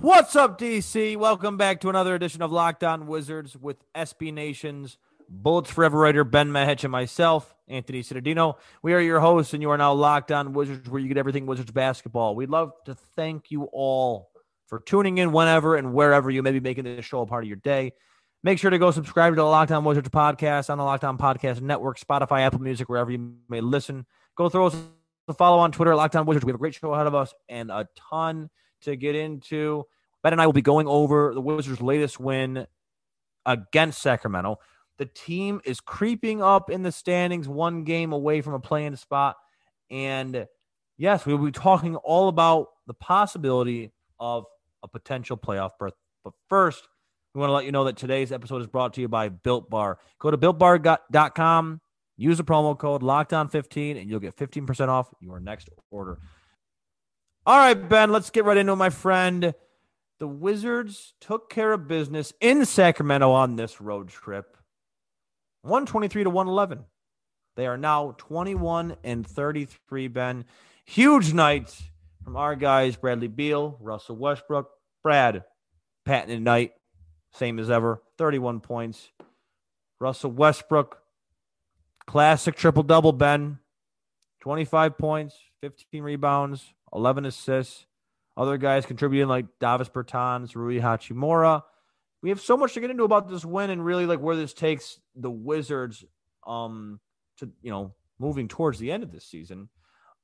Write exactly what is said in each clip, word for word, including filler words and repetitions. What's up, D C? Welcome back to another edition of Locked On Wizards with S B Nation's Bullets Forever writer Ben Mahetch and myself, Anthony Citadino. We are your hosts, and you are now Locked On Wizards, where you get everything Wizards basketball. We'd love to thank you all for tuning in whenever and wherever you may be making this show a part of your day. Make sure to go subscribe to the Locked On Wizards podcast on the Locked On Podcast Network, Spotify, Apple Music, wherever you may listen. Go throw us a follow on Twitter, Locked On Wizards. We have a great show ahead of us and a ton to get into. Ben and I will be going over the Wizards' latest win against Sacramento. The team is creeping up in the standings, one game away from a play-in spot. And yes, we will be talking all about the possibility of a potential playoff berth. But first, we want to let you know that today's episode is brought to you by Built Bar. Go to built bar dot com, use the promo code locked on fifteen, and you'll get fifteen percent off your next order. All right, Ben, let's get right into it, my friend. The Wizards took care of business in Sacramento on this road trip, one twenty-three to one eleven. They are now twenty-one and thirty-three, Ben. Huge night from our guys, Bradley Beal, Russell Westbrook, Brad, patented night. Same as ever, thirty-one points. Russell Westbrook, classic triple-double, Ben. twenty-five points, fifteen rebounds, eleven assists. Other guys contributing like Davis Bertans, Rui Hachimura. We have so much to get into about this win and really like where this takes the Wizards um, to, you know, moving towards the end of this season.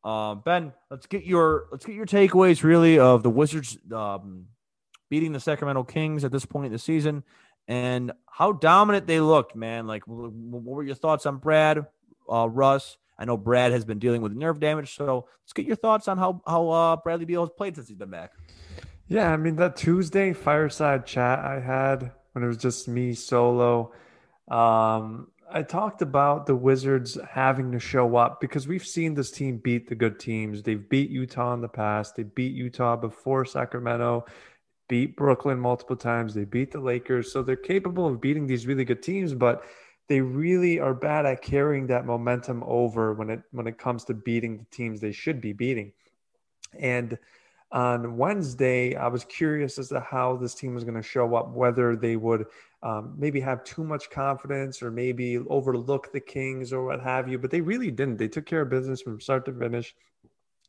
Uh, Ben, let's get your let's get your takeaways really of the Wizards um, – beating the Sacramento Kings at this point in the season, and how dominant they looked, man. Like, what were your thoughts on Brad, uh, Russ? I know Brad has been dealing with nerve damage, so let's get your thoughts on how how uh, Bradley Beal has played since he's been back. Yeah, I mean, that Tuesday fireside chat I had when it was just me solo, um, I talked about the Wizards having to show up because we've seen this team beat the good teams. They've beat Utah in the past. They beat Utah before Sacramento. Beat Brooklyn multiple times. They beat the Lakers. So they're capable of beating these really good teams, but they really are bad at carrying that momentum over when it when it comes to beating the teams they should be beating. And on Wednesday, I was curious as to how this team was going to show up, whether they would um, maybe have too much confidence or maybe overlook the Kings or what have you, but they really didn't. They took care of business from start to finish.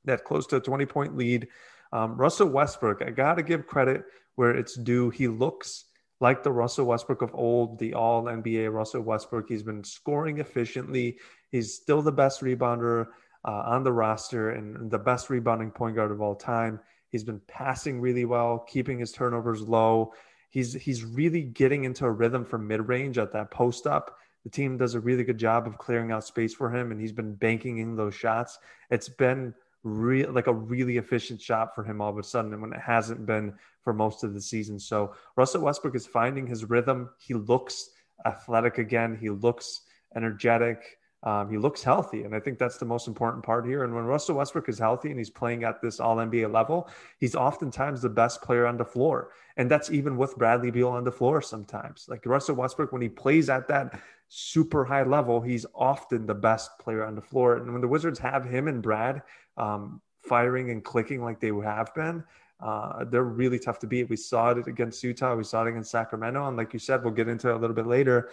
That close to a twenty-point lead. Um, Russell Westbrook, I got to give credit where it's due. He looks like the Russell Westbrook of old, the all N B A Russell Westbrook. He's been scoring efficiently. He's still the best rebounder uh, on the roster and the best rebounding point guard of all time. He's been passing really well, keeping his turnovers low. He's, he's really getting into a rhythm for mid-range at that post-up. The team does a really good job of clearing out space for him, and he's been banking in those shots. It's been real, like a really efficient shot for him all of a sudden, and when it hasn't been for most of the season. So Russell Westbrook is finding his rhythm. He looks athletic again. He looks energetic. Um, he looks healthy, and I think that's the most important part here. And when Russell Westbrook is healthy and he's playing at this all N B A level, he's oftentimes the best player on the floor. And that's even with Bradley Beal on the floor sometimes. Like Russell Westbrook, when he plays at that super high level, he's often the best player on the floor. And when the Wizards have him and Brad um, firing and clicking like they have been, Uh, they're really tough to beat. We saw it against Utah. We saw it against Sacramento. And like you said, we'll get into it a little bit later.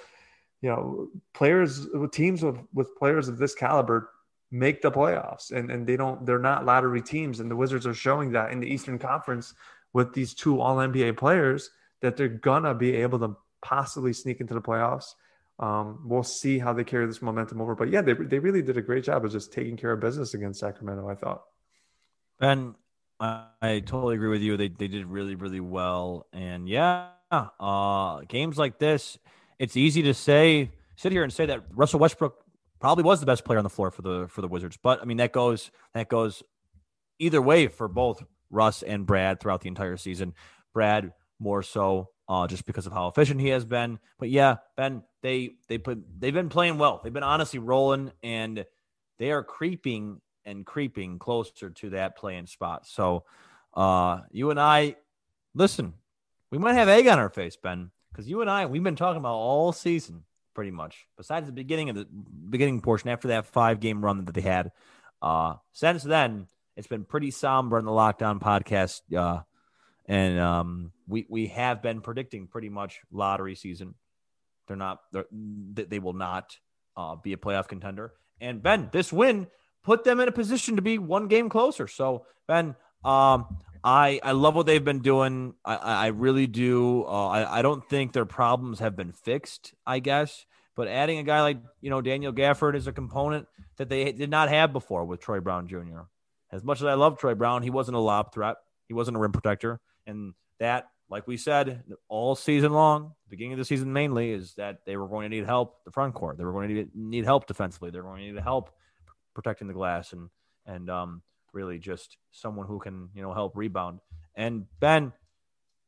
You know, players, teams with, with players of this caliber make the playoffs, and, and they don't, they're not lottery teams. And the Wizards are showing that in the Eastern Conference with these two all N B A players, that they're gonna be able to possibly sneak into the playoffs. Um, we'll see how they carry this momentum over. But yeah, they they really did a great job of just taking care of business against Sacramento, I thought. Ben, I, I totally agree with you. They they did really, really well. And yeah, uh, games like this, it's easy to say, sit here and say that Russell Westbrook probably was the best player on the floor for the for the Wizards. But I mean, that goes that goes either way for both Russ and Brad throughout the entire season. Brad more so uh, just because of how efficient he has been. But yeah, Ben, they they put they've been playing well. They've been honestly rolling, and they are creeping and creeping closer to that play-in spot. So uh, you and I, listen, we might have egg on our face, Ben. Because you and I, we've been talking about all season, pretty much. Besides the beginning of the beginning portion, after that five-game run that they had, uh, since then it's been pretty somber in the Locked On podcast, uh, and um, we we have been predicting pretty much lottery season. They're not, they're, they will not uh, be a playoff contender. And Ben, this win put them in a position to be one game closer. So Ben, um. I, I love what they've been doing. I, I really do. Uh, I, I don't think their problems have been fixed, I guess. But adding a guy like, you know, Daniel Gafford is a component that they did not have before with Troy Brown Junior As much as I love Troy Brown, he wasn't a lob threat. He wasn't a rim protector. And that, like we said, all season long, beginning of the season mainly, is that they were going to need help, the front court. They were going to need help defensively. They were going to need help protecting the glass and, and um. really just someone who can, you know, help rebound. And Ben,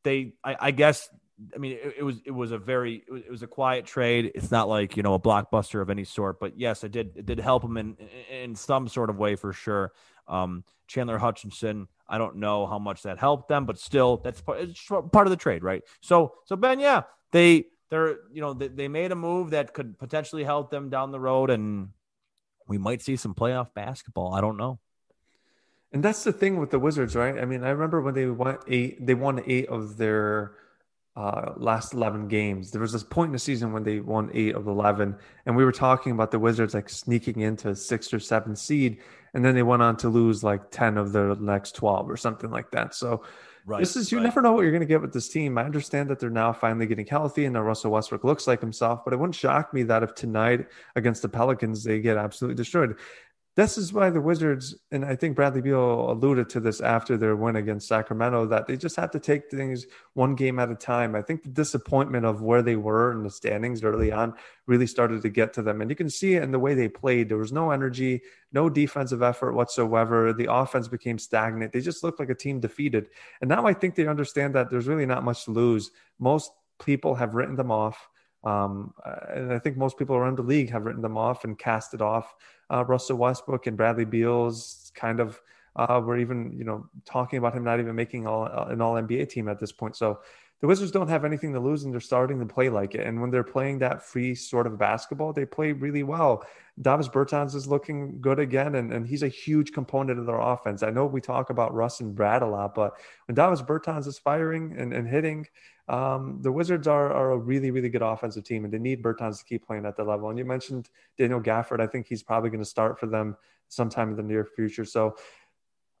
they, I, I guess, I mean, it, it was, it was a very, it was, it was a quiet trade. It's not like, you know, a blockbuster of any sort, but yes, it did, it did help him in, in some sort of way for sure. Um, Chandler Hutchinson, I don't know how much that helped them, but still that's part, it's part of the trade, right? So, so Ben, yeah, they, they're, you know, they, they made a move that could potentially help them down the road, and we might see some playoff basketball. I don't know. And that's the thing with the Wizards, right? I mean, I remember when they won eight, they won eight of their uh, last eleven games. There was this point in the season when they won eight of eleven, and we were talking about the Wizards like sneaking into sixth or seventh seed, and then they went on to lose like ten of their next twelve or something like that. So right, this is, you right. never know what you're going to get with this team. I understand that they're now finally getting healthy and that Russell Westbrook looks like himself, but it wouldn't shock me that if tonight against the Pelicans, they get absolutely destroyed. This is why the Wizards, and I think Bradley Beal alluded to this after their win against Sacramento, that they just have to take things one game at a time. I think the disappointment of where they were in the standings early on really started to get to them. And you can see it in the way they played. There was no energy, no defensive effort whatsoever. The offense became stagnant. They just looked like a team defeated. And now I think they understand that there's really not much to lose. Most people have written them off. Um, and I think most people around the league have written them off and cast it off. Uh, Russell Westbrook and Bradley Beal's kind of uh, were even, you know, talking about him not even making all, an all N B A team at this point. So the Wizards don't have anything to lose, and they're starting to play like it. And when they're playing that free sort of basketball, they play really well. Davis Bertans is looking good again, and, and he's a huge component of their offense. I know we talk about Russ and Brad a lot, but when Davis Bertans is firing and, and hitting, um, the Wizards are, are a really, really good offensive team, and they need Bertans to keep playing at that level. And you mentioned Daniel Gafford. I think he's probably going to start for them sometime in the near future. So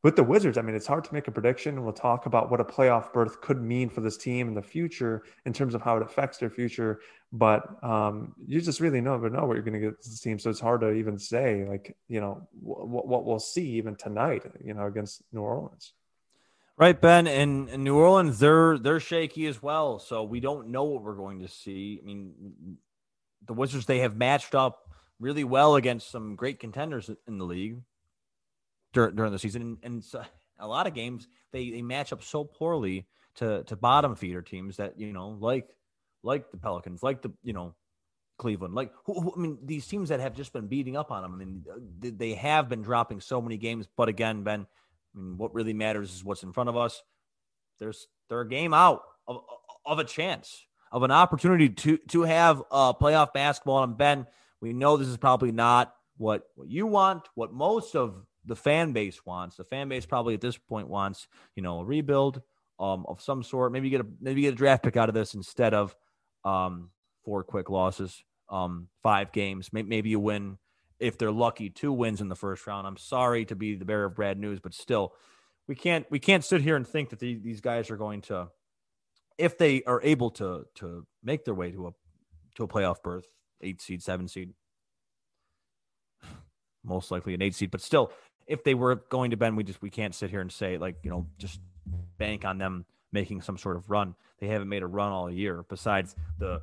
with the Wizards, I mean, it's hard to make a prediction, and we'll talk about what a playoff berth could mean for this team in the future in terms of how it affects their future. But um, you just really never know what you're going to get with this team, so it's hard to even say, like, you know, w- what we'll see even tonight, you know, against New Orleans. Right, Ben, and, and New Orleans, they're they're shaky as well, so we don't know what we're going to see. I mean, the Wizards, they have matched up really well against some great contenders in the league. during, during the season. And, and so a lot of games, they, they match up so poorly to, to bottom feeder teams that, you know, like, like the Pelicans, like the, you know, Cleveland, like who, who, I mean, these teams that have just been beating up on them. I mean, they have been dropping so many games, but again, Ben, I mean, what really matters is what's in front of us. There's, they're a game out of, of a chance, of an opportunity to, to have uh playoff basketball. And Ben, we know this is probably not what, what you want, what most of the fan base wants. The fan base probably at this point wants, you know, a rebuild um, of some sort. Maybe you get a, maybe you get a draft pick out of this instead of um, four quick losses, um, five games. Maybe, maybe you win, if they're lucky, two wins in the first round. I'm sorry to be the bearer of bad news, but still, we can't, we can't sit here and think that the, these guys are going to, if they are able to, to make their way to a, to a playoff berth, eight seed, seven seed, most likely an eight seed, but still, if they were going to bend, we just, we can't sit here and say, like, you know, just bank on them making some sort of run. They haven't made a run all year besides the,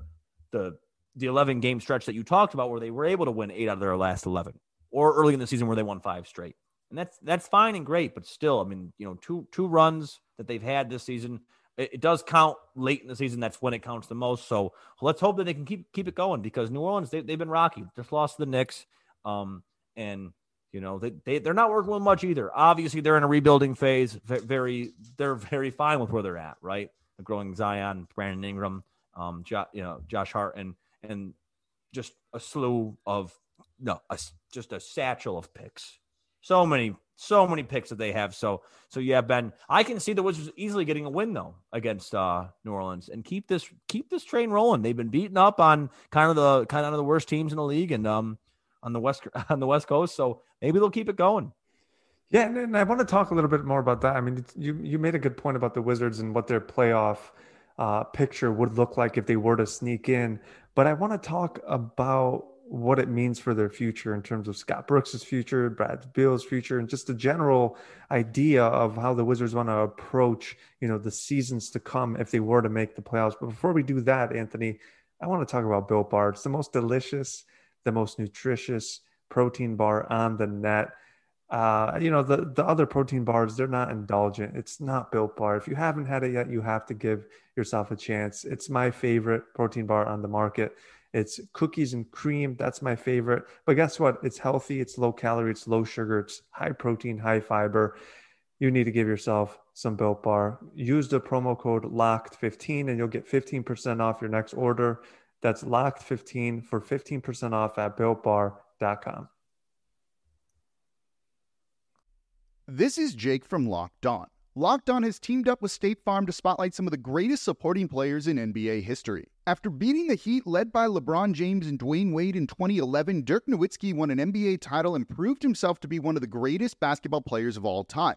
the, the eleven game stretch that you talked about where they were able to win eight out of their last eleven, or early in the season where they won five straight. And that's, that's fine and great, but still, I mean, you know, two, two runs that they've had this season, it, it does count late in the season. That's when it counts the most. So let's hope that they can keep, keep it going, because New Orleans, they, they've been rocky, just lost to the Knicks. Um, and you know, they, they, they're not working with much either. Obviously they're in a rebuilding phase. Very, they're very fine with where they're at, right? The growing Zion, Brandon Ingram, um, jo- you know, Josh Hart, and, and just a slew of, no, a, just a satchel of picks. So many, so many picks that they have. So, so yeah, Ben, I can see the Wizards easily getting a win though against uh, New Orleans, and keep this, keep this train rolling. They've been beaten up on kind of the, kind of the worst teams in the league, and um, on the West, on the West Coast. So maybe they'll keep it going. Yeah. And, and I want to talk a little bit more about that. I mean, you, you made a good point about the Wizards and what their playoff uh, picture would look like if they were to sneak in. But I want to talk about what it means for their future in terms of Scott Brooks's future, Bradley Beal's future, and just a general idea of how the Wizards want to approach, you know, the seasons to come if they were to make the playoffs. But before we do that, Anthony, I want to talk about Built Bar. It's the most delicious, the most nutritious protein bar on the net. Uh, you know, the, the other protein bars, they're not indulgent. It's not Built Bar. If you haven't had it yet, you have to give yourself a chance. It's my favorite protein bar on the market. It's cookies and cream. That's my favorite. But guess what? It's healthy. It's low calorie. It's low sugar. It's high protein, high fiber. You need to give yourself some Built Bar. Use the promo code locked fifteen and you'll get fifteen percent off your next order. That's locked fifteen for fifteen percent off at built bar dot com. This is Jake from Locked On. Locked On has teamed up with State Farm to spotlight some of the greatest supporting players in N B A history. After beating the Heat led by LeBron James and Dwayne Wade in twenty eleven, Dirk Nowitzki won an N B A title and proved himself to be one of the greatest basketball players of all time.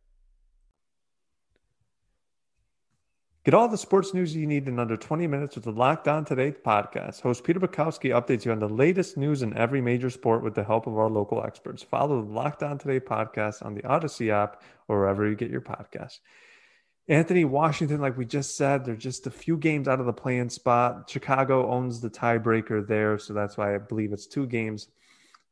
Get all the sports news you need in under twenty minutes with the Locked On Today podcast. Host Peter Bukowski updates you on the latest news in every major sport with the help of our local experts. Follow the Locked On Today podcast on the Odyssey app or wherever you get your podcasts. Anthony, Washington, like we just said, they're just a few games out of the play-in spot. Chicago owns the tiebreaker there, so that's why I believe it's two games.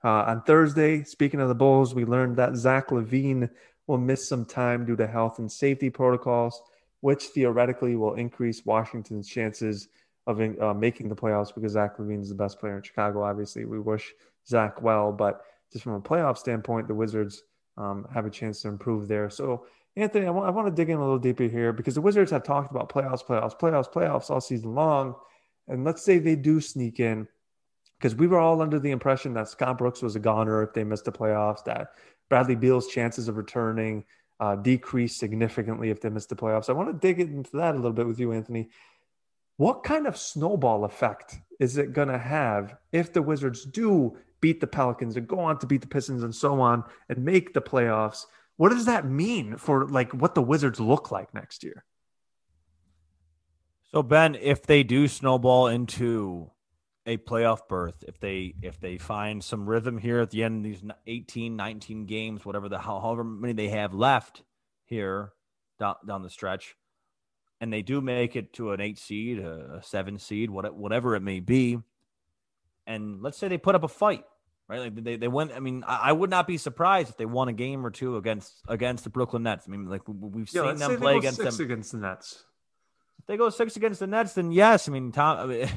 Uh, on Thursday, speaking of the Bulls, we learned that Zach LaVine will miss some time due to health and safety protocols, which theoretically will increase Washington's chances of uh, making the playoffs, because Zach LaVine is the best player in Chicago. Obviously, we wish Zach well, but just from a playoff standpoint, the Wizards um, have a chance to improve there. So, Anthony, I, w- I want to dig in a little deeper here, because the Wizards have talked about playoffs, playoffs, playoffs, playoffs all season long. And let's say they do sneak in, because we were all under the impression that Scott Brooks was a goner if they missed the playoffs, that Bradley Beal's chances of returning uh, decrease significantly if they miss the playoffs. I want to dig into that a little bit with you, Anthony. What kind of snowball effect is it going to have if the Wizards do beat the Pelicans and go on to beat the Pistons and so on and make the playoffs? What does that mean for like what the Wizards look like next year? So Ben, if they do snowball into a playoff berth, if they if they find some rhythm here at the end of these eighteen, nineteen games, whatever the however many they have left here down, down the stretch, and they do make it to an eight seed, a seven seed, whatever it may be, and let's say they put up a fight, right? Like they they went. I mean, I would not be surprised if they won a game or two against against the Brooklyn Nets. I mean, like we've yeah, seen them play against six them against the Nets. If they go six against the Nets, then yes. I mean, Tom. I mean,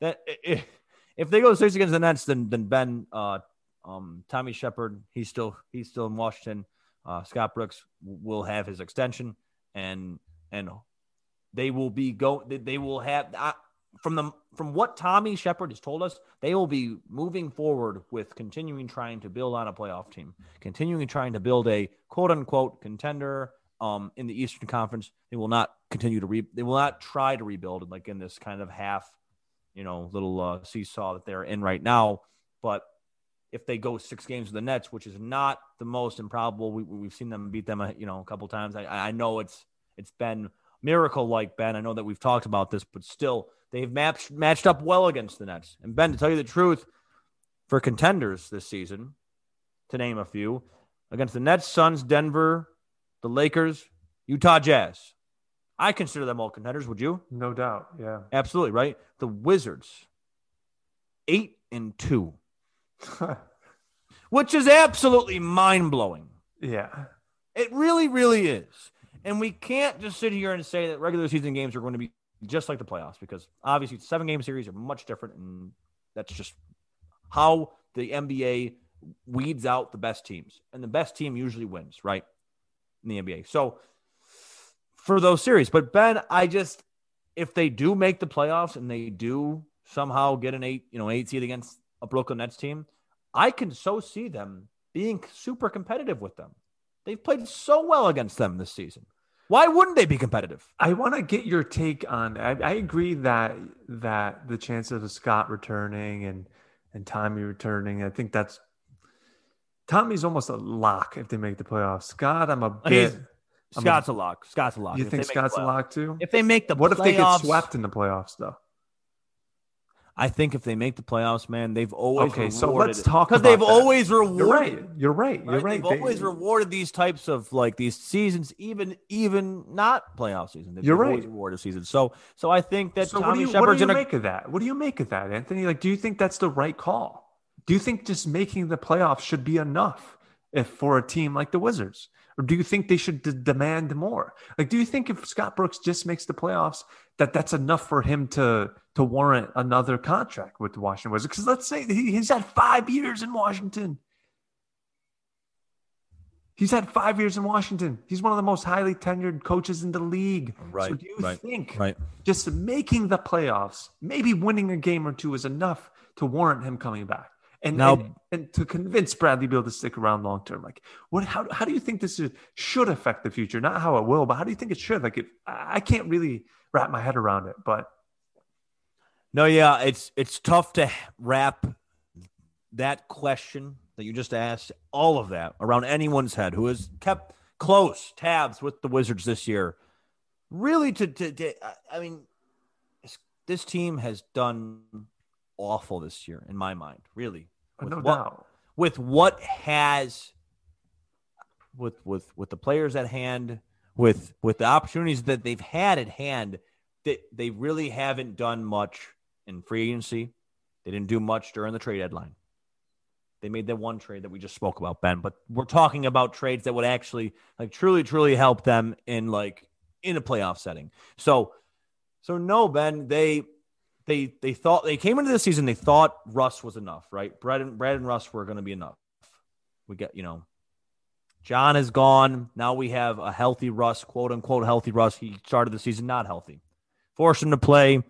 that if, if they go six against the Nets, then then Ben, uh, um, Tommy Shepherd, he's still he's still in Washington. Uh, Scott Brooks will have his extension, and and they will be go. They will have uh, from the from what Tommy Shepherd has told us, they will be moving forward with continuing trying to build on a playoff team, continuing trying to build a quote unquote contender. Um, in the Eastern Conference, they will not continue to re. They will not try to rebuild like in this kind of half, you know, little uh, seesaw that they're in right now. But if they go six games with the Nets, which is not the most improbable, we, we've seen them beat them, a, you know, a couple times. I, I know it's it's been miracle-like, Ben. I know that we've talked about this, but still, they've matched matched up well against the Nets. And Ben, to tell you the truth, for contenders this season, to name a few, against the Nets, Suns, Denver, the Lakers, Utah Jazz. I consider them all contenders, would you? No doubt, yeah. Absolutely, right? The Wizards, eight and two, which is absolutely mind-blowing. Yeah. It really, really is. And we can't just sit here and say that regular season games are going to be just like the playoffs because obviously the seven-game series are much different, and that's just how the N B A weeds out the best teams. And the best team usually wins, right? In the N B A. So for those series, but Ben, I just, if they do make the playoffs and they do somehow get an eight, you know, eight seed against a Brooklyn Nets team, I can so see them being super competitive with them. They've played so well against them this season. Why wouldn't they be competitive? I want to get your take on, I, I agree that, that the chances of Scott returning and, and Tommy returning, I think that's, Tommy's almost a lock if they make the playoffs. Scott, I'm a bit. I'm Scott's a, a lock. Scott's a lock. You if think Scott's a lock too? If they make the what playoffs. What if they get swept in the playoffs though? I think if they make the playoffs, man, they've always okay. Rewarded so let's talk because they've that. always rewarded. You're right. You're right. You're right. right? They've they, always rewarded these types of like these seasons, even even not playoff season. They've you're right. Always rewarded seasons. So so I think that. So Tommy what do you, Shepherd's what do you make a, of that? What do you make of that, Anthony? Like, do you think that's the right call? Do you think just making the playoffs should be enough if for a team like the Wizards? Or do you think they should d- demand more? Like, do you think if Scott Brooks just makes the playoffs, that that's enough for him to, to warrant another contract with the Washington Wizards? Because let's say he, he's had five years in Washington. He's had five years in Washington. He's one of the most highly tenured coaches in the league. Right, so do you right, think right. just making the playoffs, maybe winning a game or two is enough to warrant him coming back? And, now, and and to convince Bradley Beal to stick around long term, like what? How how do you think this is, should affect the future? Not how it will, but how do you think it should? Like, if, I can't really wrap my head around it. But no, yeah, it's it's tough to wrap that question that you just asked, all of that around anyone's head who has kept close tabs with the Wizards this year. Really, to to, to I mean, this team has done awful this year in my mind, really, with no what, doubt with what has with with with the players at hand, with with the opportunities that they've had at hand, that they, they really haven't done much in free agency. They didn't do much during the trade deadline. They made that one trade that we just spoke about, Ben, but we're talking about trades that would actually like truly truly help them in like in a playoff setting. So so no, Ben, they They they thought they came into this season. They thought Russ was enough, right? Brad and Brad and Russ were going to be enough. We got, you know, John is gone. Now we have a healthy Russ, quote unquote healthy Russ. He started the season not healthy, forced him to play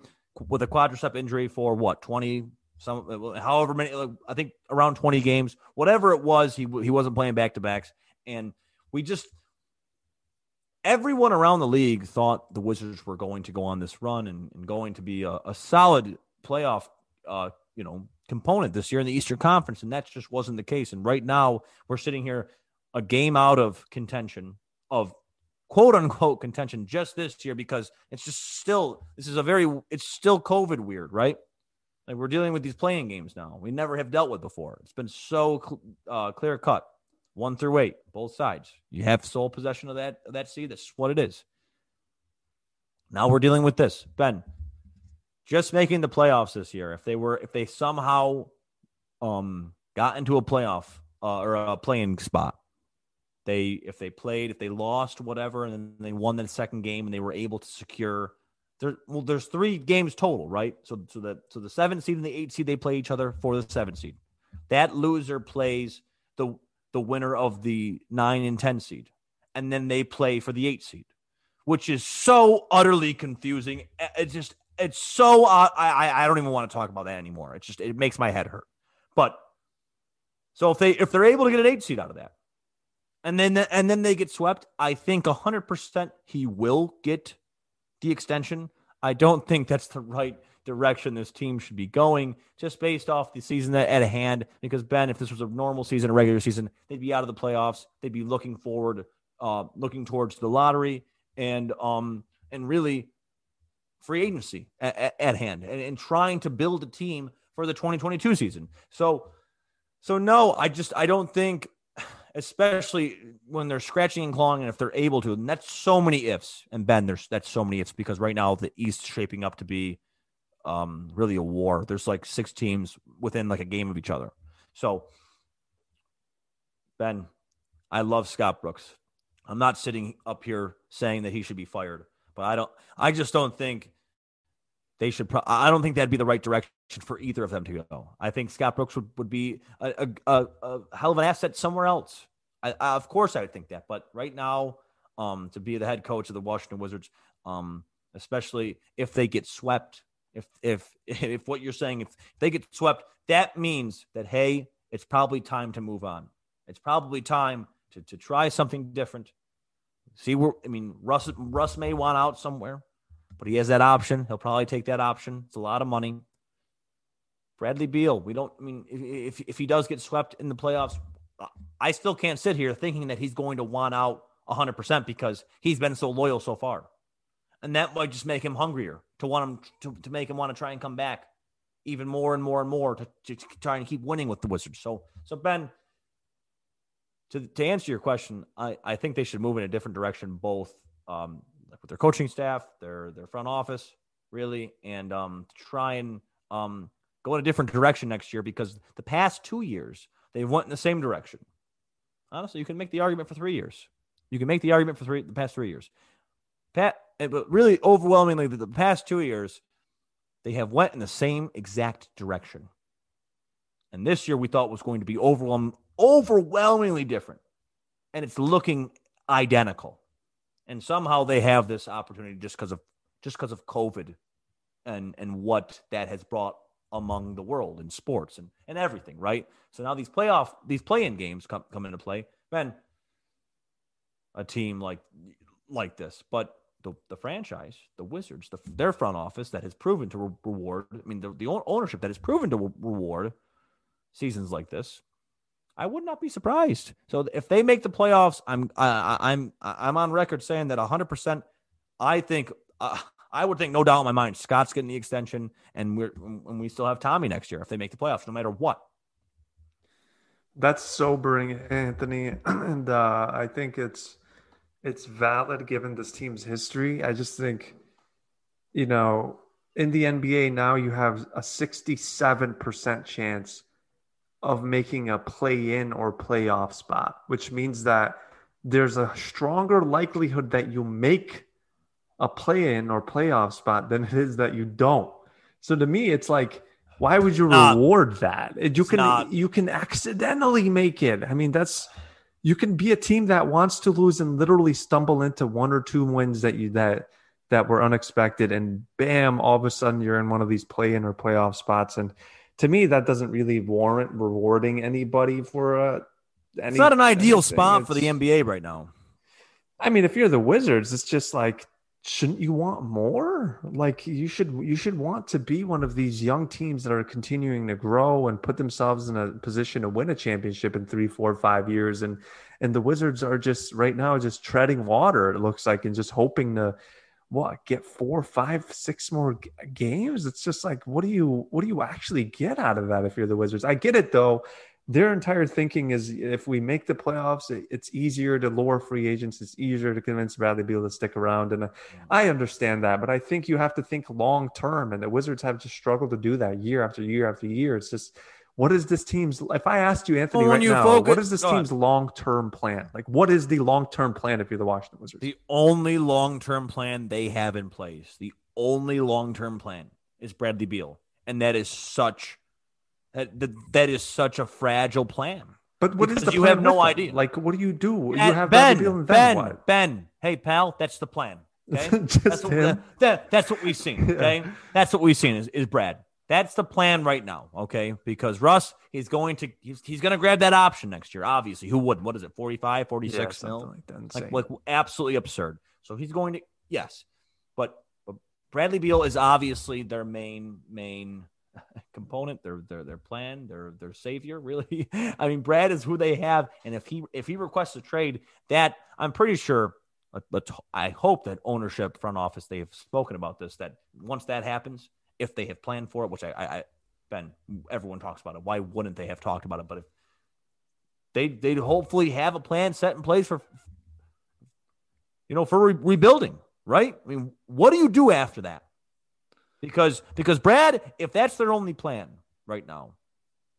with a quadricep injury for what twenty some however many, like, I think around twenty games, whatever it was, he he wasn't playing back-to-backs. And we just, everyone around the league thought the Wizards were going to go on this run and, and going to be a, a solid playoff, uh, you know, component this year in the Eastern Conference. And that just wasn't the case. And right now we're sitting here a game out of contention, of quote unquote contention, just this year, because it's just still, this is a very, it's still COVID weird, right? Like, we're dealing with these playing games now. We never have dealt with before. It's been so cl- uh, clear cut, one through eight, both sides. You have sole possession of that, of that seed. That's what it is. Now we're dealing with this. Ben, just making the playoffs this year. If they were, if they somehow um, got into a playoff uh, or a play-in spot, they, if they played, if they lost, whatever, and then they won the second game and they were able to secure. There, well, there's three games total, right? So, so the so the seven seed and the eight seed, they play each other for the seven seed. That loser plays the the winner of the nine and ten seed, and then they play for the eight seed, which is so utterly confusing. It's just it's so uh, I I don't even want to talk about that anymore. It's just it makes my head hurt. But so if they if they're able to get an eight seed out of that, and then and then they get swept, I think a hundred percent he will get the extension. I don't think that's the right direction this team should be going, just based off the season at hand, because, Ben, if this was a normal season, a regular season, they'd be out of the playoffs. They'd be looking forward, uh, looking towards the lottery and um, and really free agency at, at hand and, and trying to build a team for the twenty twenty-two season. So, so no, I just, I don't think, especially when they're scratching and clawing, and if they're able to, and that's so many ifs. And Ben, there's that's so many ifs, because right now the East is shaping up to be um, really a war. There's like six teams within like a game of each other. So, Ben, I love Scott Brooks. I'm not sitting up here saying that he should be fired, but I don't. I just don't think they should. Pro- I don't think that'd be the right direction for either of them to go. I think Scott Brooks would, would be a, a, a, a hell of an asset somewhere else. I, I, of course I would think that, but right now um, to be the head coach of the Washington Wizards, um, especially if they get swept, if, if, if what you're saying, if they get swept, that means that, hey, it's probably time to move on. It's probably time to, to try something different. See, we're, I mean, Russ, Russ may want out somewhere, but he has that option. He'll probably take that option. It's a lot of money. Bradley Beal, we don't, I mean, if if he does get swept in the playoffs, I still can't sit here thinking that he's going to want out one hundred percent, because he's been so loyal so far. And that might just make him hungrier to want him to, to make him want to try and come back even more and more and more to, to, to try and keep winning with the Wizards. So, so Ben, to to answer your question, I, I think they should move in a different direction, both um, like with their coaching staff, their, their front office, really, and um, try and um, go in a different direction next year, because the past two years, they went in the same direction. Honestly, you can make the argument for three years. You can make the argument for three, the past three years. Pat, but really overwhelmingly, the past two years, they have went in the same exact direction. And this year we thought was going to be overwhelm, overwhelmingly different. And it's looking identical. And somehow they have this opportunity just because of, just because of COVID and, and what that has brought among the world in sports and, and everything, right? So now these playoff, these play-in games come, come into play. Ben, a team like like this, but the, the franchise, the Wizards, the, their front office that has proven to re- reward, I mean, the, the ownership that has proven to re- reward seasons like this, I would not be surprised. So if they make the playoffs, I'm I, I'm I'm on record saying that one hundred percent. I think. Uh, I would think, no doubt in my mind, Scott's getting the extension, and we're and we still have Tommy next year if they make the playoffs, no matter what. That's sobering, Anthony, and uh, I think it's it's valid given this team's history. I just think, you know, in the N B A now you have a sixty-seven percent chance of making a play-in or playoff spot, which means that there's a stronger likelihood that you make a play-in or playoff spot than it is that you don't. So to me, it's like, why would you not reward that? You can not. You can accidentally make it. I mean, that's, you can be a team that wants to lose and literally stumble into one or two wins that you that that were unexpected, and bam, all of a sudden you're in one of these play-in or playoff spots. And to me, that doesn't really warrant rewarding anybody for uh, any, it's not an ideal anything. spot it's, for the N B A right now. I mean, if you're the Wizards, it's just like, shouldn't you want more? Like you should, you should want to be one of these young teams that are continuing to grow and put themselves in a position to win a championship in three, four, five years. And, and the Wizards are just right now just treading water, it looks like, and just hoping to what, get four, five, six more g- games. It's just like, what do you, what do you actually get out of that? If you're the Wizards, I get it though. Their entire thinking is if we make the playoffs, it's easier to lure free agents. It's easier to convince Bradley Beal to stick around. And I understand that, but I think you have to think long term. And the Wizards have just struggled to do that year after year after year. It's just, what is this team's – if I asked you, Anthony, well, right you now, focus, what is this team's long-term plan? Like, what is the long-term plan if you're the Washington Wizards? The only long-term plan they have in place, the only long-term plan is Bradley Beal. And that is such – That, that is such a fragile plan. But what is the plan? You have no idea. Like, what do you do? You have Ben, Ben, Ben, Ben. Hey, pal, that's the plan. Okay? that's, what, that, that, that's what we've seen. Okay, yeah. That's what we've seen is, is Brad. That's the plan right now. Okay, because Russ, he's going to he's he's going to grab that option next year. Obviously, who wouldn't? What is it? forty-five, forty-six yeah, something mil? Like that. Insane. Like, like absolutely absurd. So he's going to yes, but, but Bradley Beal is obviously their main main. component, their their their plan, their their savior, really. I mean, Brad is who they have, and if he if he requests a trade, that I'm pretty sure. But I hope that ownership, front office, they have spoken about this. That once that happens, if they have planned for it, which I, I, I Ben, everyone talks about it. Why wouldn't they have talked about it? But if they they hopefully have a plan set in place for, you know, for re- rebuilding, right? I mean, what do you do after that? Because because Brad, if that's their only plan right now,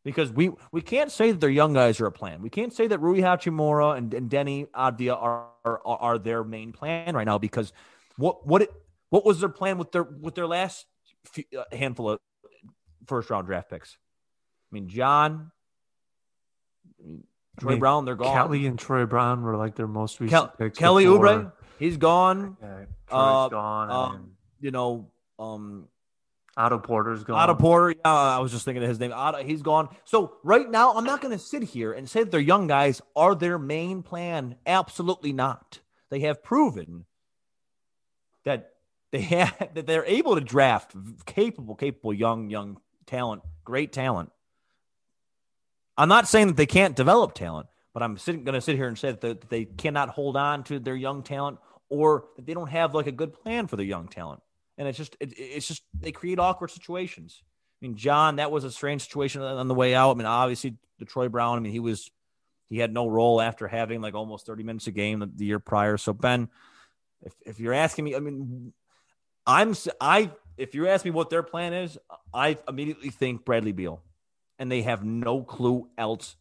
because we, we can't say that their young guys are a plan. We can't say that Rui Hachimura and, and Deni Avdija are, are are their main plan right now. Because what what it, what was their plan with their with their last few, uh, handful of first round draft picks? I mean, John, Troy I mean, Brown, they're gone. Kelly and Troy Brown were like their most recent Kel- picks. Kelly before. Oubre, he's gone. Yeah, Troy's uh, gone. Uh, and... You know. Um, Otto Porter's gone. Otto Porter, uh, I was just thinking of his name. Otto, he's gone. So right now, I'm not going to sit here and say that their young guys are their main plan. Absolutely not. They have proven that they have that they're able to draft capable, capable young, young talent, great talent. I'm not saying that they can't develop talent, but I'm going to sit here and say that they cannot hold on to their young talent, or that they don't have like a good plan for their young talent. And it's just, it, it's just, they create awkward situations. I mean, John, that was a strange situation on the way out. I mean, obviously, Troy Brown, I mean, he was, he had no role after having like almost thirty minutes a game the, the year prior. So, Ben, if, if you're asking me, I mean, I'm, I, if you're asking me what their plan is, I immediately think Bradley Beal, and they have no clue else,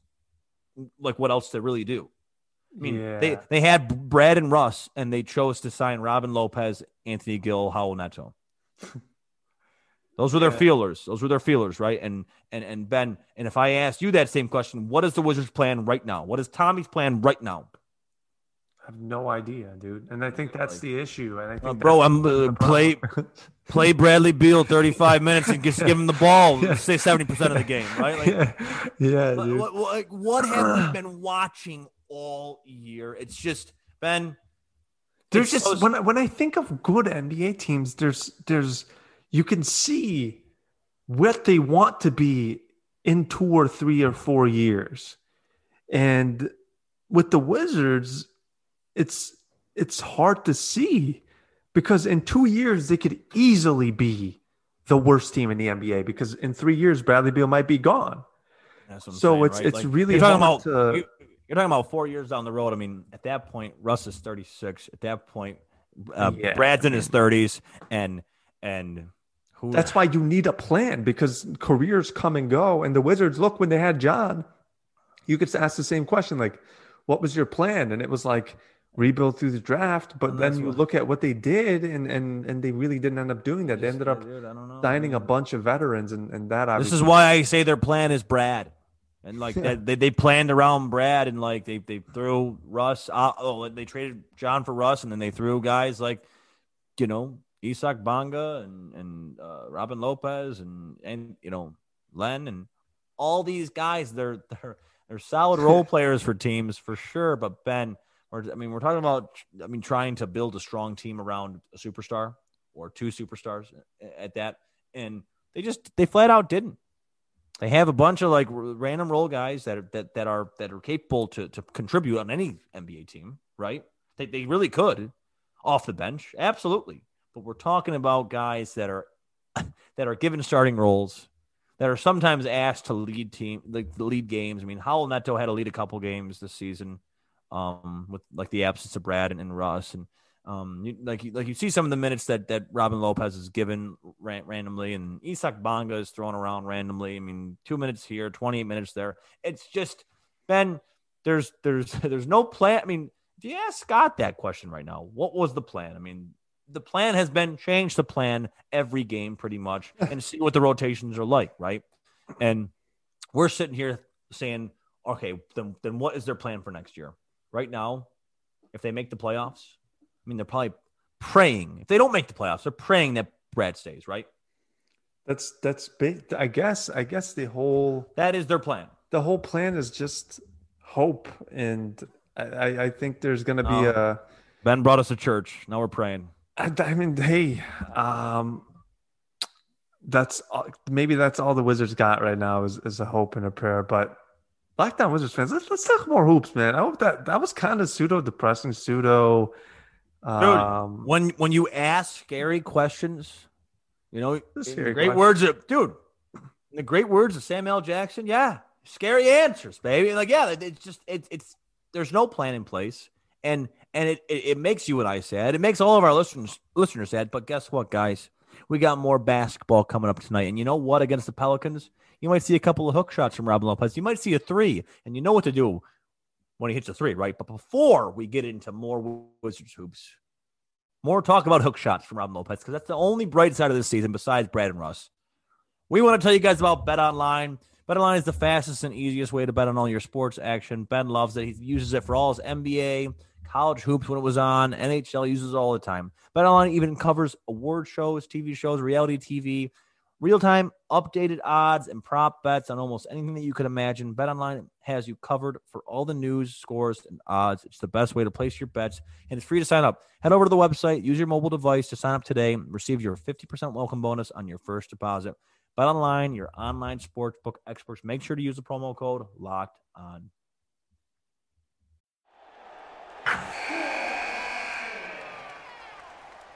like what else to really do. I mean, yeah. they, they had Brad and Russ, and they chose to sign Robin Lopez, Anthony Gill, Howell Neto. Those were their yeah. feelers. Those were their feelers, right? And and and Ben, and if I asked you that same question, what is the Wizards' plan right now? What is Tommy's plan right now? I have no idea, dude. And I think that's like, the issue. And I think uh, bro, I'm uh, play play Bradley Beal thirty-five minutes and just yeah. give him the ball. Yeah. Say seventy percent of the game, right? Like, yeah, yeah dude. Like, like, what have we been watching all year? It's just, Ben, there's just those... when I, when I think of good N B A teams, there's there's you can see what they want to be in two or three or four years, and with the Wizards, it's it's hard to see because in two years they could easily be the worst team in the N B A because in three years Bradley Beal might be gone. That's what I'm so saying, it's right? it's like, really you're talking hard about, to. You... You're talking about four years down the road. I mean, at that point, Russ is thirty-six. At that point, uh, yeah, Brad's in his thirties, and and who? That's why you need a plan because careers come and go. And the Wizards, look, when they had John, you could ask the same question, like, "What was your plan?" And it was like rebuild through the draft. But then you what... look at what they did, and and and they really didn't end up doing that. They ended up Dude, I don't know, signing man. a bunch of veterans, and and that obviously. This is why I say their plan is Brad. And like yeah. they they planned around Brad, and like they they threw Russ. Uh, oh, they traded John for Russ, and then they threw guys like, you know, Isaac Bonga and and uh, Robin Lopez, and and you know Len, and all these guys, they're they're they're solid role players for teams for sure. But Ben, we're, I mean, we're talking about, I mean, trying to build a strong team around a superstar or two superstars at that, and they just they flat out didn't. They have a bunch of like random role guys that are, that that are that are capable to to contribute on any N B A team, right? They they really could off the bench, absolutely. But we're talking about guys that are that are given starting roles, that are sometimes asked to lead team like lead games. I mean, Howell Neto had to lead a couple games this season, um, with like the absence of Brad and, and Russ, and um, you, like like you see some of the minutes that that Robin Lopez is given ran- randomly, and Isaac Bonga is thrown around randomly. I mean, two minutes here, twenty-eight minutes there. It's just, Ben, there's there's there's no plan. I mean, if you ask Scott that question right now, what was the plan? I mean, the plan has been change the plan every game pretty much and see what the rotations are like, right? And we're sitting here saying, okay, then, then what is their plan for next year? Right now, if they make the playoffs, I mean, they're probably praying. If they don't make the playoffs, they're praying that Brad stays, right? That's that's big. I guess, I guess the whole... That is their plan. The whole plan is just hope, and... I, I think there's going to be um, a Ben brought us to church. Now we're praying. I, I mean, hey, um, that's all, maybe that's all the Wizards got right now is, is a hope and a prayer. But Locked On Wizards fans, let's, let's talk more hoops, man. I hope that that was kind of pseudo depressing, pseudo. Um, dude, when when you ask scary questions, you know, scary great question. words of dude, the great words of Samuel Jackson. Yeah, scary answers, baby. Like, yeah, it's just it, it's. There's no plan in place, and and it, it, it makes you and I sad. It makes all of our listeners listeners sad, but guess what, guys? We got more basketball coming up tonight, and you know what? Against the Pelicans, you might see a couple of hook shots from Robin Lopez. You might see a three, and you know what to do when he hits a three, right? But before we get into more Wizards hoops, more talk about hook shots from Robin Lopez, because that's the only bright side of this season besides Brad and Russ. We want to tell you guys about BetOnline. BetOnline is the fastest and easiest way to bet on all your sports action. Ben loves it. He uses it for all his N B A, college hoops when it was on. N H L uses it all the time. BetOnline even covers award shows, T V shows, reality T V, real-time updated odds, and prop bets on almost anything that you could imagine. BetOnline has you covered for all the news, scores, and odds. It's the best way to place your bets, and it's free to sign up. Head over to the website. Use your mobile device to sign up today. Receive your fifty percent welcome bonus on your first deposit. BetOnline, your online sportsbook experts. Make sure to use the promo code LOCKEDON.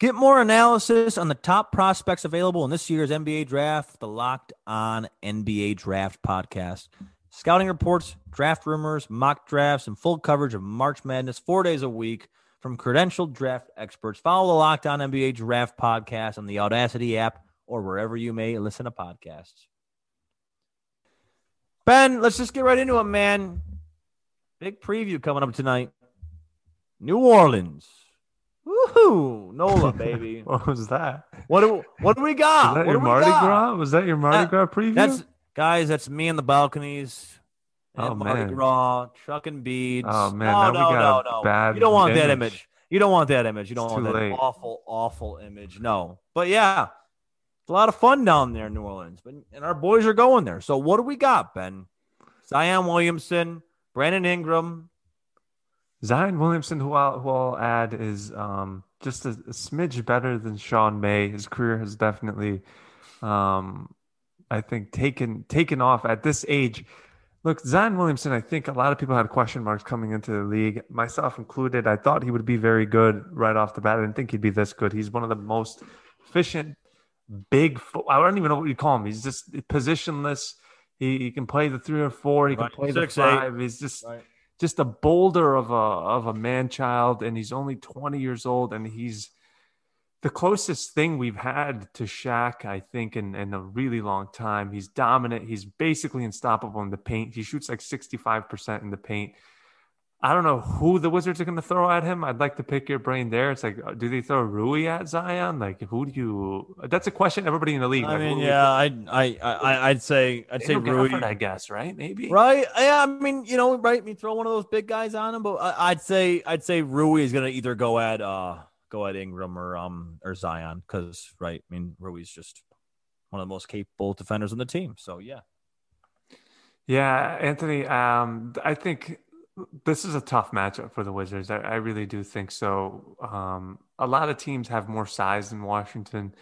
Get more analysis on the top prospects available in this year's N B A Draft, the Locked On N B A Draft podcast. Scouting reports, draft rumors, mock drafts, and full coverage of March Madness four days a week. From credentialed draft experts, follow the Locked On N B A Draft podcast on the Audacity app or wherever you may listen to podcasts. Ben, let's just get right into it, man. Big preview coming up tonight. New Orleans. Woohoo! Nola, baby. What was that? What do what do we got? Was that what your Mardi Gras? Was that your Mardi that, Gras preview? That's guys, that's me in the balconies. Oh, Mardi man. Gras, chucking beads. Oh, man. No, now no, we got no, no. Bad you don't want image. that image. You don't want that image. You don't it's want that late. awful, awful image. No. But, yeah, it's a lot of fun down there in New Orleans. But, and our boys are going there. So, what do we got, Ben? Zion Williamson, Brandon Ingram. Zion Williamson, who I'll, who I'll add, is um, just a, a smidge better than Sean May. His career has definitely um, I think, taken taken off at this age. Look, Zion Williamson, I think a lot of people had question marks coming into the league, myself included. I thought he would be very good right off the bat. I didn't think he'd be this good. He's one of the most efficient, big fo- – I don't even know what you call him. He's just positionless. He, he can play the three or four. He right. can play Six, the five. Eight. He's just right. just a boulder of a of a man-child, and he's only twenty years old, and he's the closest thing we've had to Shaq, I think, in, in a really long time. He's dominant. He's basically unstoppable in the paint. He shoots like sixty-five percent in the paint. I don't know who the Wizards are going to throw at him. I'd like to pick your brain there. It's like, do they throw Rui at Zion? Like, who do you? That's a question everybody in the league. I like, mean, yeah, I, I, I, I'd say, I'd Daniel say Rui. Gafford, I guess, right? Maybe. Right? Yeah, I mean, you know, right? You throw one of those big guys on him, but I, I'd say, I'd say Rui is going to either go at, uh, go at Ingram or um or Zion, because right, I mean, Rui's just one of the most capable defenders on the team. So yeah, yeah, Anthony. Um, I think. This is a tough matchup for the Wizards. I, I really do think so. Um, a lot of teams have more size than Washington.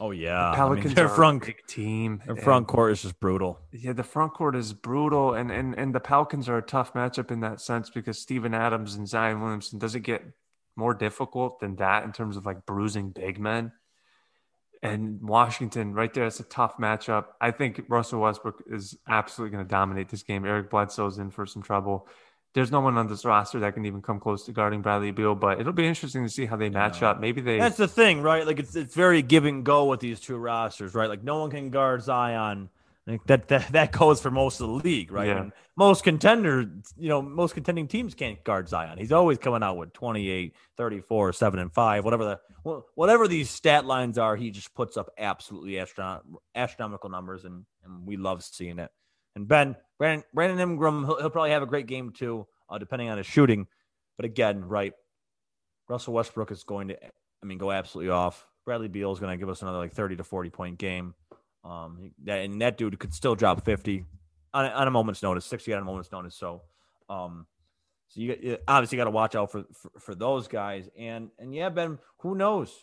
Oh, yeah. The Pelicans I mean, their front, are a big team. Their front and, court is just brutal. Yeah, the front court is brutal. And, and, and the Pelicans are a tough matchup in that sense, because Steven Adams and Zion Williamson, does it get more difficult than that in terms of like bruising big men? And Washington, right there, it's a tough matchup. I think Russell Westbrook is absolutely going to dominate this game. Eric Bledsoe's in for some trouble. There's no one on this roster that can even come close to guarding Bradley Beal, but it'll be interesting to see how they match yeah. up. Maybe they. That's the thing, right? Like it's it's very give and go with these two rosters, right? Like no one can guard Zion. Like that that that goes for most of the league, right? Yeah. And most contenders, you know, most contending teams can't guard Zion. He's always coming out with twenty-eight, thirty-four, seven and five, whatever the whatever these stat lines are. He just puts up absolutely astronom- astronomical numbers, and and we love seeing it. And Ben, Brandon, Brandon Ingram, he'll, he'll probably have a great game too, uh, depending on his shooting. But again, right, Russell Westbrook is going to, I mean, go absolutely off. Bradley Beal is going to give us another like thirty to forty point game. Um, that, and that dude could still drop fifty on, on a moment's notice, sixty on a moment's notice. So, um, so you, you obviously got to watch out for, for for those guys. And and yeah, Ben, who knows?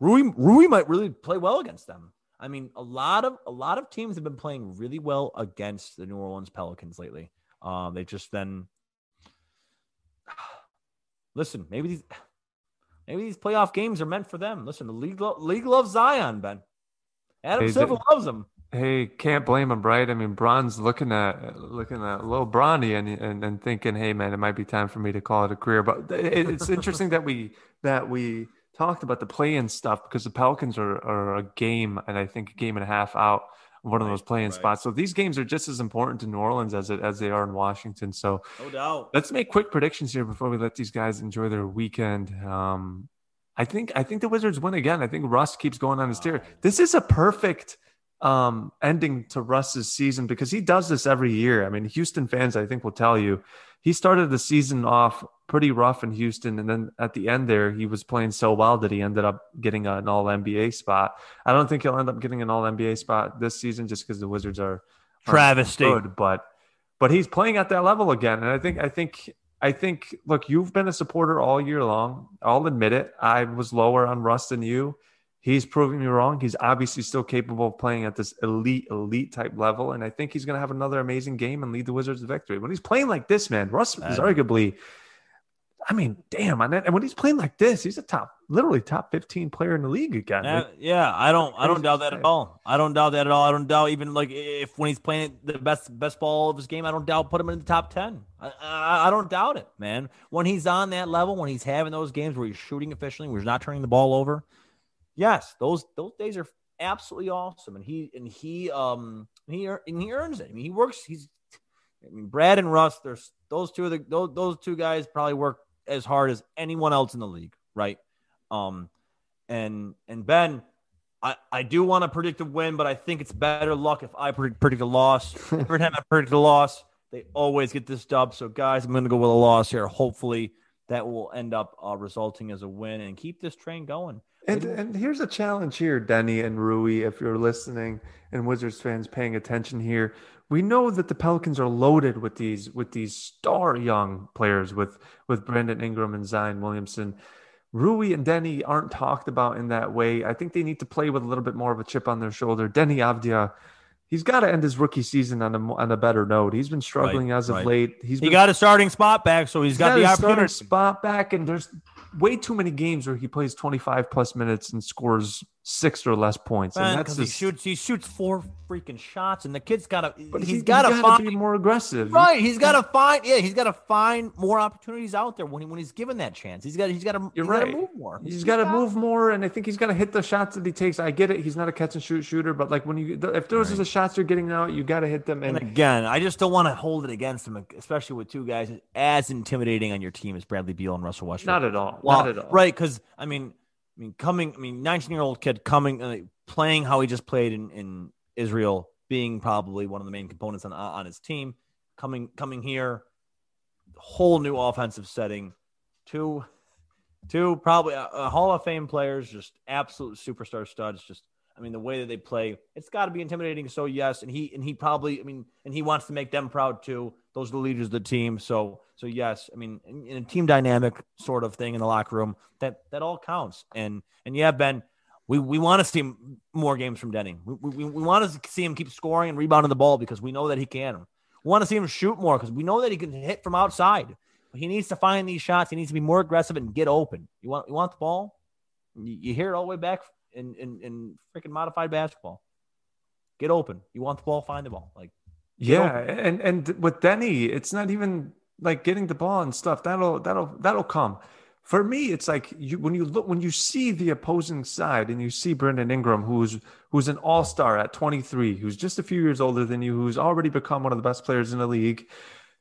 Rui Rui might really play well against them. I mean, a lot of a lot of teams have been playing really well against the New Orleans Pelicans lately. Um, they just been listen. Maybe these maybe these playoff games are meant for them. Listen, the league lo- league loves Zion, Ben. Adam hey, Silver loves him. Hey, can't blame him, right? I mean, Bron's looking at looking at little Bronny and, and and thinking, hey, man, it might be time for me to call it a career. But it, it's interesting that we that we. talked about the play-in stuff, because the Pelicans are, are a game and I think a game and a half out of one right, of those play-in right. spots. So these games are just as important to New Orleans as it, as they are in Washington. So no doubt. Let's make quick predictions here before we let these guys enjoy their weekend. Um, I think I think the Wizards win again. I think Russ keeps going on his wow. tier. This is a perfect um, ending to Russ's season, because he does this every year. I mean, Houston fans, I think, will tell you he started the season off pretty rough in Houston, and then at the end there, he was playing so well that he ended up getting an All N B A spot. I don't think he'll end up getting an All N B A spot this season, just because the Wizards are travesty. Good, but but he's playing at that level again, and I think I think I think. Look, you've been a supporter all year long. I'll admit it. I was lower on Russ than you. He's proving me wrong. He's obviously still capable of playing at this elite, elite type level. And I think he's going to have another amazing game and lead the Wizards to victory. When he's playing like this, man, Russ is arguably, I mean, damn. And when he's playing like this, he's a top, literally top fifteen player in the league again. Uh, like, yeah, I don't, I don't doubt that at all. I don't doubt that at all. I don't doubt even like if when he's playing the best, best ball of his game, I don't doubt put him in the top ten. I, I, I don't doubt it, man. When he's on that level, when he's having those games where he's shooting efficiently, where he's not turning the ball over. Yes, those those days are absolutely awesome, and he and he um he and he earns it. I mean, he works. He's I mean, Brad and Russ. There's those two of the those, those two guys probably work as hard as anyone else in the league, right? Um, and and Ben, I, I do want to predict a win, but I think it's better luck if I predict a loss. Every time I predict a loss, they always get this dub. So guys, I'm going to go with a loss here. Hopefully, that will end up uh, resulting as a win and keep this train going. And and here's a challenge here, Deni and Rui, if you're listening and Wizards fans paying attention here. We know that the Pelicans are loaded with these with these star young players, with, with Brandon Ingram and Zion Williamson. Rui and Deni aren't talked about in that way. I think they need to play with a little bit more of a chip on their shoulder. Deni Avdija, he's got to end his rookie season on a on a better note. He's been struggling right, as of right. late. He's been, he got a starting spot back, so he's, he's got, got the opportunity. Spot back, and there's way too many games where he plays twenty-five plus minutes and scores six or less points. And, and that's just, he shoots. He shoots four freaking shots, and the kid's got to. But he's, he's got to be more aggressive, right? He's got to find. Yeah, he's got to find more opportunities out there when he, when he's given that chance. He's got. He's got to. You're right. Gotta move more. He's, he's got to move more, and I think he's got to hit the shots that he takes. I get it. He's not a catch and shoot shooter, but like when you, if those right. are the shots you're getting out, you got to hit them. And, and again, I just don't want to hold it against him, especially with two guys as intimidating on your team as Bradley Beal and Russell Westbrook. Not at all. Well, not at all. Right? Because I mean. I mean, coming, I mean, nineteen-year-old kid coming, uh, playing how he just played in, in Israel, being probably one of the main components on on his team, coming coming here, whole new offensive setting, two, two probably uh, uh, Hall of Fame players, just absolute superstar studs. Just, I mean, the way that they play, it's got to be intimidating. So yes, and he and he probably, I mean, and he wants to make them proud too. Those are the leaders of the team. So, so yes, I mean, in, in a team dynamic sort of thing in the locker room, that, that all counts. And, and yeah, Ben, we, we want to see more games from Deni. We, we, we want to see him keep scoring and rebounding the ball because we know that he can. We want to see him shoot more because we know that he can hit from outside. But he needs to find these shots. He needs to be more aggressive and get open. You want, you want the ball? You, you hear it all the way back in, in, in freaking modified basketball. Get open. You want the ball, find the ball. Like, yeah, and and with Deni, it's not even like getting the ball and stuff. That'll that'll that'll come. For me, it's like you when you look when you see the opposing side and you see Brandon Ingram, who's who's an all-star at twenty-three, who's just a few years older than you, who's already become one of the best players in the league.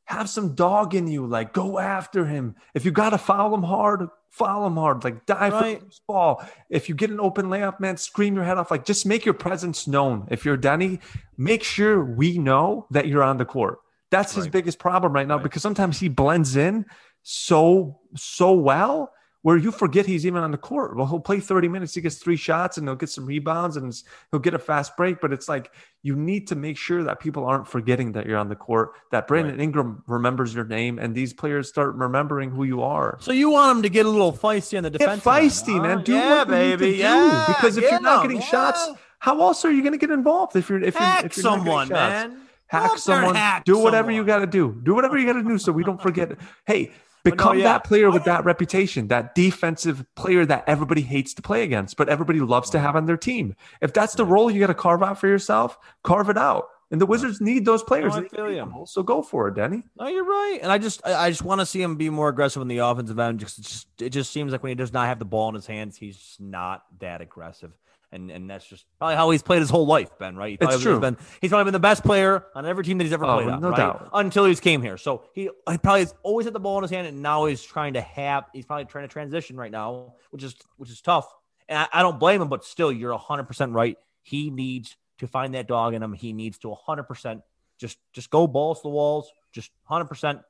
Have some dog in you, like go after him. If you gotta foul him hard, foul him hard, like dive right. for his ball. If you get an open layup, man, scream your head off. Like just make your presence known. If you're Deni, make sure we know that you're on the court. That's right. his biggest problem right now right. because sometimes he blends in so so well where you forget he's even on the court. Well, he'll play thirty minutes, he gets three shots, and he'll get some rebounds, and he'll get a fast break. But it's like you need to make sure that people aren't forgetting that you're on the court, that Brandon right. Ingram remembers your name, and these players start remembering who you are. So you want him to get a little feisty on the defense. Get feisty, line. man. Oh, do yeah, what you baby. Need to yeah, do. Because if you're not getting yeah. shots, how else are you going to get involved? If you're if Hack you're, if you're someone, not man. Shots, hack someone. Hack do whatever someone. you got to do. Do whatever you got to do so we don't forget. Hey. Become no, yeah. that player with that reputation, that defensive player that everybody hates to play against, but everybody loves to have on their team. If that's the role you got to carve out for yourself, carve it out. And the Wizards need those players. No, I feel you. So go for it, Deni. No, you're right. And I just I just want to see him be more aggressive in the offensive end. Just, just, it just seems like when he does not have the ball in his hands, he's just not that aggressive. And and that's just probably how he's played his whole life, Ben, right? It's true. He's, been, he's probably been the best player on every team that he's ever oh, played on, no right? doubt. Until he's came here. So he, he probably has always had the ball in his hand, and now he's trying to have – he's probably trying to transition right now, which is which is tough. And I, I don't blame him, but still, you're one hundred percent right. He needs to find that dog in him. He needs to one hundred percent just, just go balls to the walls, just one hundred percent.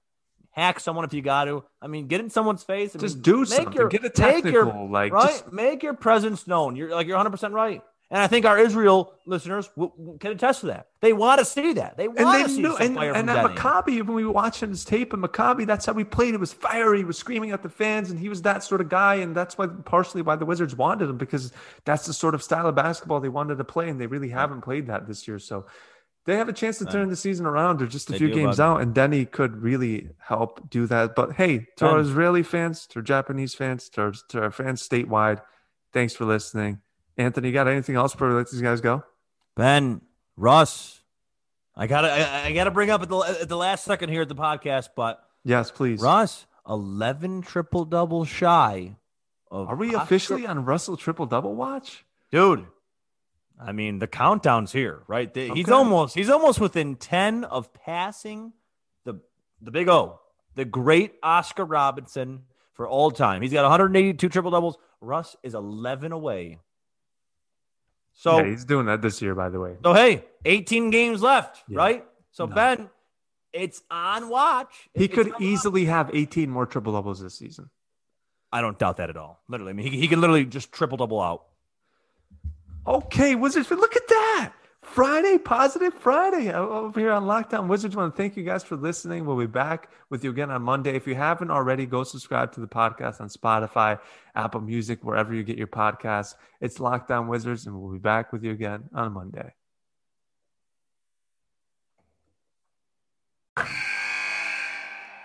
Hack someone if you got to. I mean, get in someone's face. I just mean, do make something. Your, get a technical. Your, like, right? Just... Make your presence known. You're like you're one hundred percent right. And I think our Israel listeners w- w- can attest to that. They want to see that. They want to see know, some and, player and from And Maccabi, when we were watching his tape in Maccabi, that's how we played. It was fiery. He was screaming at the fans, and he was that sort of guy. And that's why partially why the Wizards wanted him, because that's the sort of style of basketball they wanted to play, and they really haven't played that this year. So they have a chance to turn the season around or just a they few games out, it. and Deni could really help do that. But hey, to our Israeli fans, to our Japanese fans, to our, to our fans statewide, thanks for listening. Anthony, you got anything else for let these guys go? Ben, Russ, I got I, I gotta bring up at the, at the last second here at the podcast, but yes, please. Russ, eleven triple-double shy. Of Are we officially Oscar- on Russell triple-double watch? Dude. I mean, the countdown's here, right? The, okay. He's almost he's almost within ten of passing the the big O, the great Oscar Robertson for all time. He's got one hundred eighty-two triple doubles. Russ is eleven away. So yeah, he's doing that this year, by the way. So hey, eighteen games left, yeah. right? So no. Ben, it's on watch. He it's could easily watch. have eighteen more triple doubles this season. I don't doubt that at all. Literally, I mean, he he could literally just triple double out. Okay, Wizards, look at that. Friday, Positive Friday over here on Locked On Wizards. I want to thank you guys for listening. We'll be back with you again on Monday. If you haven't already, go subscribe to the podcast on Spotify, Apple Music, wherever you get your podcasts. It's Locked On Wizards, and we'll be back with you again on Monday.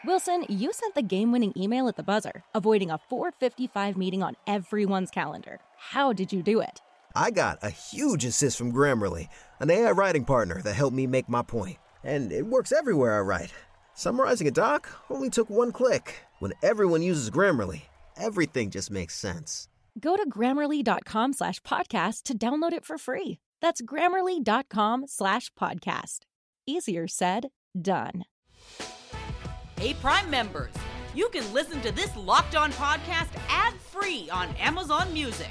Wilson, you sent the game-winning email at the buzzer, avoiding a four fifty-five meeting on everyone's calendar. How did you do it? I got a huge assist from Grammarly, an A I writing partner that helped me make my point. And it works everywhere I write. Summarizing a doc only took one click. When everyone uses Grammarly, everything just makes sense. Go to Grammarly.com slash podcast to download it for free. That's Grammarly.com slash podcast. Easier said, done. Hey, Prime members, you can listen to this Locked On podcast ad-free on Amazon Music.